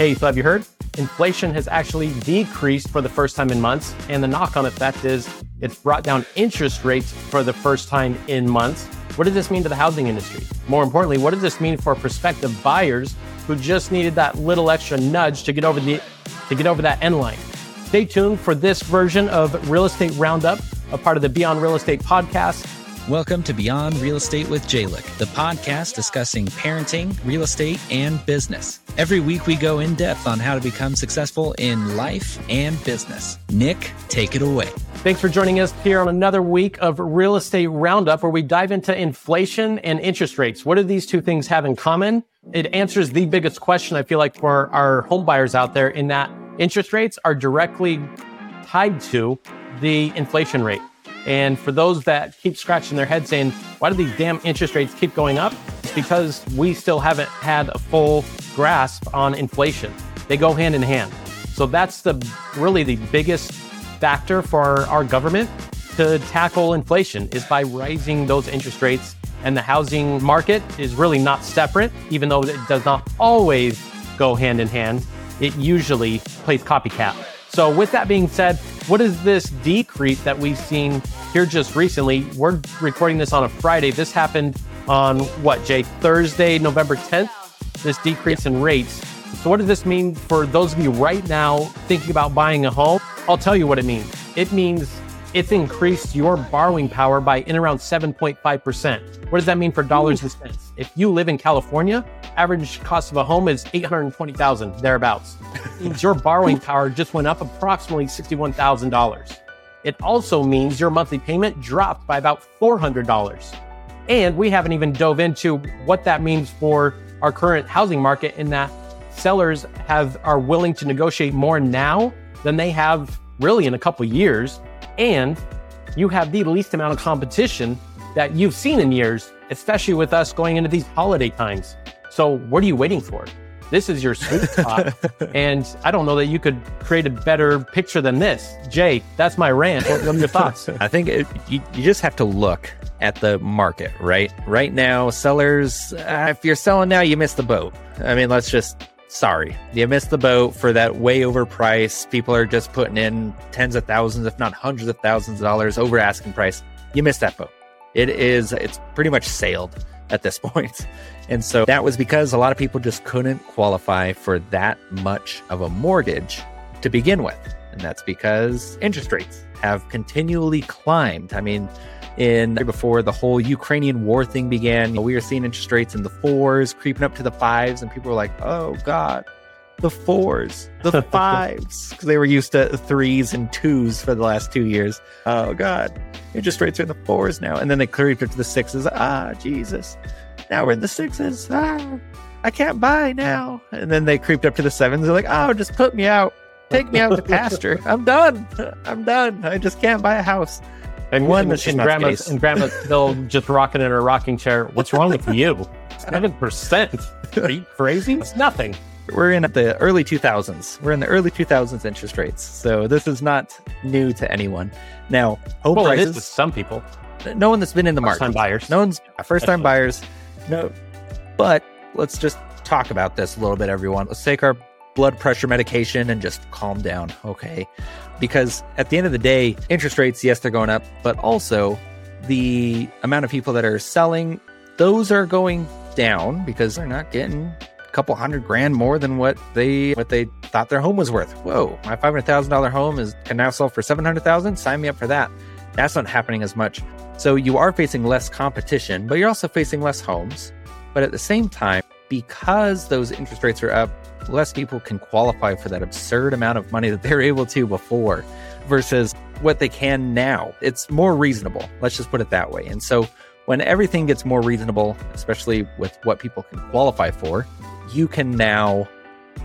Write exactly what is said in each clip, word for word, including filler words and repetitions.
Hey, so have you heard? Inflation has actually decreased for the first time in months, and the knock-on effect is it's brought down interest rates for the first time in months. What does this mean to the housing industry? More importantly, what does this mean for prospective buyers who just needed that little extra nudge to get over the to get over that end line? Stay tuned for this version of Real Estate Roundup, a part of the Beyond Real Estate podcast. Welcome to Beyond Real Estate with Jalik, the podcast discussing parenting, real estate, and business. Every week we go in depth on how to become successful in life and business. Nick, take it away. Thanks for joining us here on another week of Real Estate Roundup, where we dive into inflation and interest rates. What do these two things have in common? It answers the biggest question, I feel like, for our home buyers out there, in that interest rates are directly tied to the inflation rate. And for those that keep scratching their head saying, why do these damn interest rates keep going up? It's because we still haven't had a full grasp on inflation. They go hand in hand. So that's the really the biggest factor for our government to tackle inflation, is by raising those interest rates. And the housing market is really not separate, even though it does not always go hand in hand. It usually plays copycat. So with that being said, what is this decrease that we've seen here just recently? We're recording this on a Friday. This happened on what, Jay? Thursday, November tenth, this decrease in rates. So what does this mean for those of you right now thinking about buying a home? I'll tell you what it means. It means it's increased your borrowing power by in around seven point five percent. What does that mean for dollars and cents? If you live in California, average cost of a home is eight hundred twenty thousand dollars, thereabouts. It means your borrowing power just went up approximately sixty-one thousand dollars. It also means your monthly payment dropped by about four hundred dollars. And we haven't even dove into what that means for our current housing market, in that sellers have are willing to negotiate more now than they have really in a couple years. And you have the least amount of competition that you've seen in years, especially with us going into these holiday times. So what are you waiting for? This is your sweet spot. And I don't know that you could create a better picture than this. Jay, that's my rant. What are your thoughts? I think it, you, you just have to look at the market, right? Right now, sellers, uh, if you're selling now, you missed the boat. I mean, let's just... Sorry, you missed the boat for that way overpriced. People are just putting in tens of thousands, if not hundreds of thousands of dollars over asking price. You missed that boat. It is, it's pretty much sailed at this point. And so that was because a lot of people just couldn't qualify for that much of a mortgage to begin with. And that's because interest rates have continually climbed. I mean, in before the whole Ukrainian war thing began, we were seeing interest rates in the fours, creeping up to the fives, and people were like, oh God, the fours, the fives, because they were used to threes and twos for the last two years. Oh God, interest rates are in the fours now. And then they creeped up to the sixes. Ah, Jesus. Now we're in the sixes. Ah, I can't buy now. And then they creeped up to the sevens. They're like, oh, just put me out. Take me out to pasture. I'm done. I'm done. I just can't buy a house. And one in grandma's, and grandma's still just rocking in her rocking chair. What's wrong with you? seven percent. Are you crazy? It's nothing. We're in the early two thousands. We're in the early two thousands interest rates. So this is not new to anyone. Now, home well, prices. It is with some people. No one that's been in the market. First-time buyers. No one's first-time buyers. No. But let's just talk about this a little bit, everyone. Let's take our blood pressure medication and just calm down, okay? Because at the end of the day, interest rates, yes, they're going up, but also the amount of people that are selling, those are going down because they're not getting a couple hundred grand more than what they what they thought their home was worth. Whoa, my five hundred thousand dollars home is can now sell for seven hundred thousand dollars? Sign me up for that. That's not happening as much. So you are facing less competition, but you're also facing less homes. But at the same time, because those interest rates are up, less people can qualify for that absurd amount of money that they were able to before versus what they can now. It's more reasonable. Let's just put it that way. And so when everything gets more reasonable, especially with what people can qualify for, you can now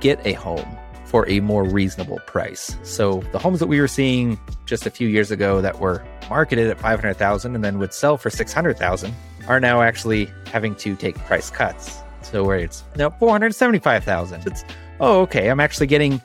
get a home for a more reasonable price. So the homes that we were seeing just a few years ago that were marketed at five hundred thousand dollars and then would sell for six hundred thousand dollars are now actually having to take price cuts. So where it's now four hundred seventy-five thousand dollars. It's, oh, okay, I'm actually getting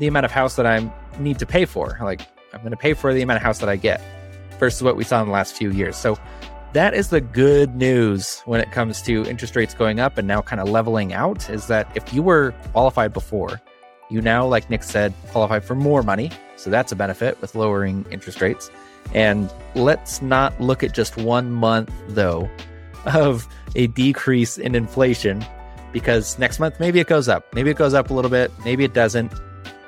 the amount of house that I need to pay for. Like, I'm going to pay for the amount of house that I get versus what we saw in the last few years. So that is the good news when it comes to interest rates going up and now kind of leveling out, is that if you were qualified before You now, like Nick said, qualify for more money. So that's a benefit with lowering interest rates. And let's not look at just one month, though, of a decrease in inflation, because next month, maybe it goes up. Maybe it goes up a little bit. Maybe it doesn't.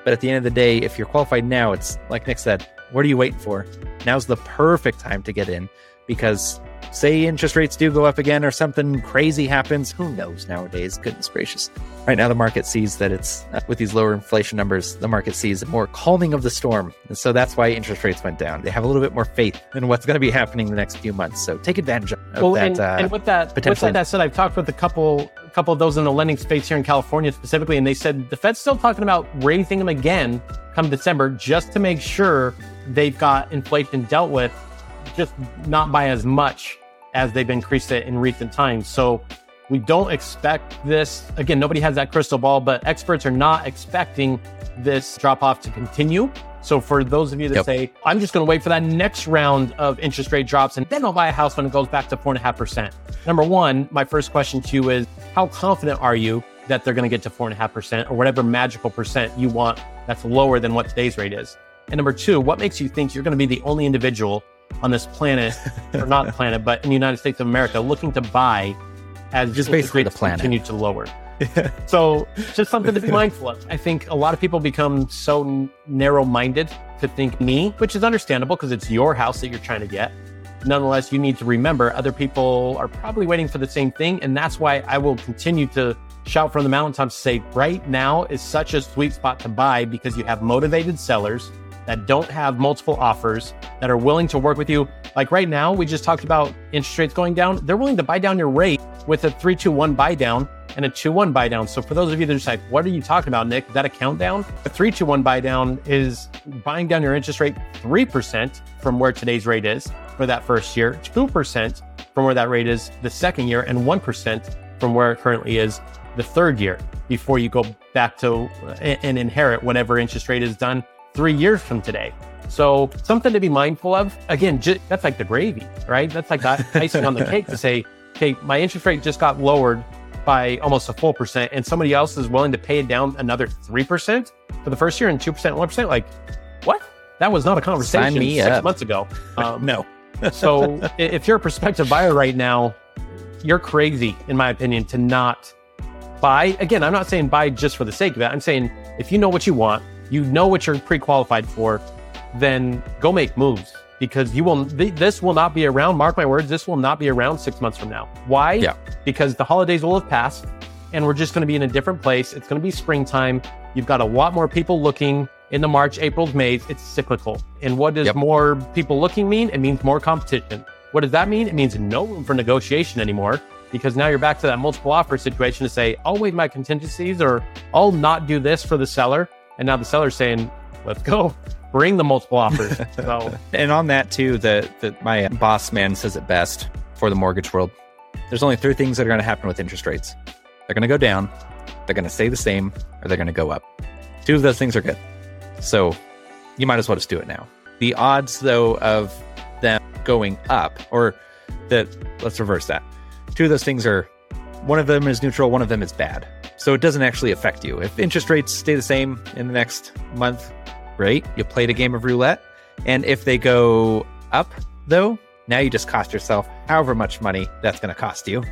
But at the end of the day, if you're qualified now, it's like Nick said, what are you waiting for? Now's the perfect time to get in, because say interest rates do go up again or something crazy happens. Who knows nowadays? Goodness gracious. Right now, the market sees that it's with these lower inflation numbers, the market sees more calming of the storm. And so that's why interest rates went down. They have a little bit more faith in what's going to be happening the next few months. So take advantage of well, that. And, uh, and with that, potentially. With that said, I've talked with a couple, a couple of those in the lending space here in California specifically, and they said the Fed's still talking about raising them again come December, just to make sure they've got inflation dealt with, just not by as much as they've increased it in recent times. So we don't expect this. Again, nobody has that crystal ball, but experts are not expecting this drop off to continue. So for those of you that yep. say, I'm just going to wait for that next round of interest rate drops and then I'll buy a house when it goes back to four and a half percent. Number one, my first question to you is, how confident are you that they're going to get to four and a half percent or whatever magical percent you want that's lower than what today's rate is? And number two, what makes you think you're going to be the only individual on this planet, or not planet, but in the United States of America, looking to buy as just basically the planet continue to lower? Yeah. So it's just something to be mindful of. I think a lot of people become so narrow-minded to think me, which is understandable because it's your house that you're trying to get. Nonetheless, you need to remember other people are probably waiting for the same thing. And that's why I will continue to shout from the mountaintops to say right now is such a sweet spot to buy, because you have motivated sellers that don't have multiple offers, that are willing to work with you. Like right now, we just talked about interest rates going down. They're willing to buy down your rate with a three two one buy down and a two one buy down. So for those of you that are just like, what are you talking about, Nick? Is that a countdown? A three two one buy down is buying down your interest rate three percent from where today's rate is for that first year, two percent from where that rate is the second year, and one percent from where it currently is the third year before you go back to and inherit whenever interest rate is done three years from today. So something to be mindful of. Again, ju- that's like the gravy, right? That's like the icing on the cake to say, okay, my interest rate just got lowered by almost a full percent, and somebody else is willing to pay it down another three percent for the first year and two percent, one percent. Like, what? That was not a conversation six up. months ago. Um, no. So if you're a prospective buyer right now, you're crazy, in my opinion, to not buy. Again, I'm not saying buy just for the sake of it. I'm saying if you know what you want, you know what you're pre-qualified for, then go make moves, because you will. Th- this will not be around, mark my words, this will not be around six months from now. Why? Yeah. Because the holidays will have passed and we're just going to be in a different place. It's going to be springtime. You've got a lot more people looking in the March, April, May. It's cyclical. And what does yep. more people looking mean? It means more competition. What does that mean? It means no room for negotiation anymore, because now you're back to that multiple offer situation to say, I'll waive my contingencies or I'll not do this for the seller. And now the seller's saying, let's go, bring the multiple offers. So. And on that too, the, the, my boss man says it best for the mortgage world. There's only three things that are going to happen with interest rates. They're going to go down, they're going to stay the same, or they're going to go up. Two of those things are good. So you might as well just do it now. The odds though of them going up, or that, let's reverse that. Two of those things are, one of them is neutral, one of them is bad. So it doesn't actually affect you. If interest rates stay the same in the next month, right? You played a game of roulette. And if they go up, though, now you just cost yourself however much money that's going to cost you.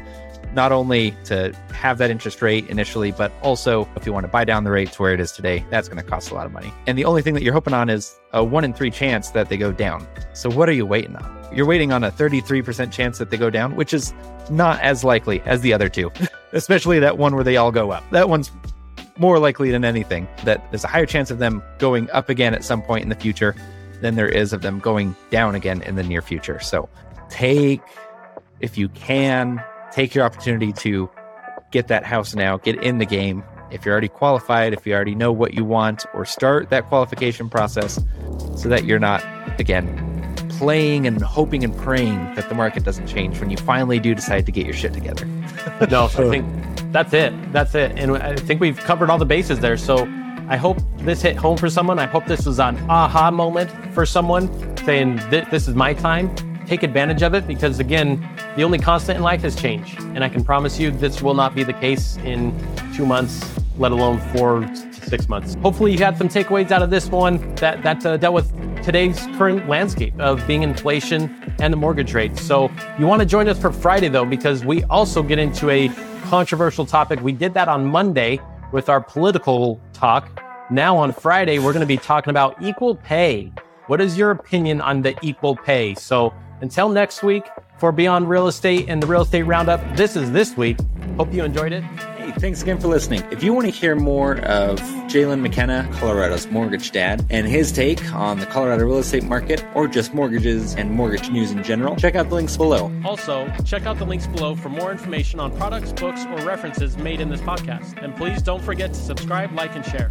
Not only to have that interest rate initially, but also if you want to buy down the rate to where it is today, that's going to cost a lot of money. And the only thing that you're hoping on is a one in three chance that they go down. So what are you waiting on? You're waiting on a thirty-three percent chance that they go down, which is not as likely as the other two, especially that one where they all go up. That one's more likely than anything that there's a higher chance of them going up again at some point in the future than there is of them going down again in the near future. So take, if you can, take your opportunity to get that house now, get in the game. If you're already qualified, if you already know what you want, or start that qualification process so that you're not, again, playing and hoping and praying that the market doesn't change when you finally do decide to get your shit together. No, so I think that's it. That's it. And I think we've covered all the bases there. So I hope this hit home for someone. I hope this was an aha moment for someone saying, this is my time. Take advantage of it, because again, the only constant in life is change. And I can promise you this will not be the case in two months, let alone four to six months. Hopefully you got some takeaways out of this one that, that uh, dealt with today's current landscape of being inflation and the mortgage rates. So you want to join us for Friday, though, because we also get into a controversial topic. We did that on Monday with our political talk. Now on Friday, we're going to be talking about equal pay. What is your opinion on the equal pay? So until next week, for Beyond Real Estate and the Real Estate Roundup, this is This Week. Hope you enjoyed it. Hey, thanks again for listening. If you want to hear more of Jalen McKenna, Colorado's mortgage dad, and his take on the Colorado real estate market, or just mortgages and mortgage news in general, check out the links below. Also, check out the links below for more information on products, books, or references made in this podcast. And please don't forget to subscribe, like, and share.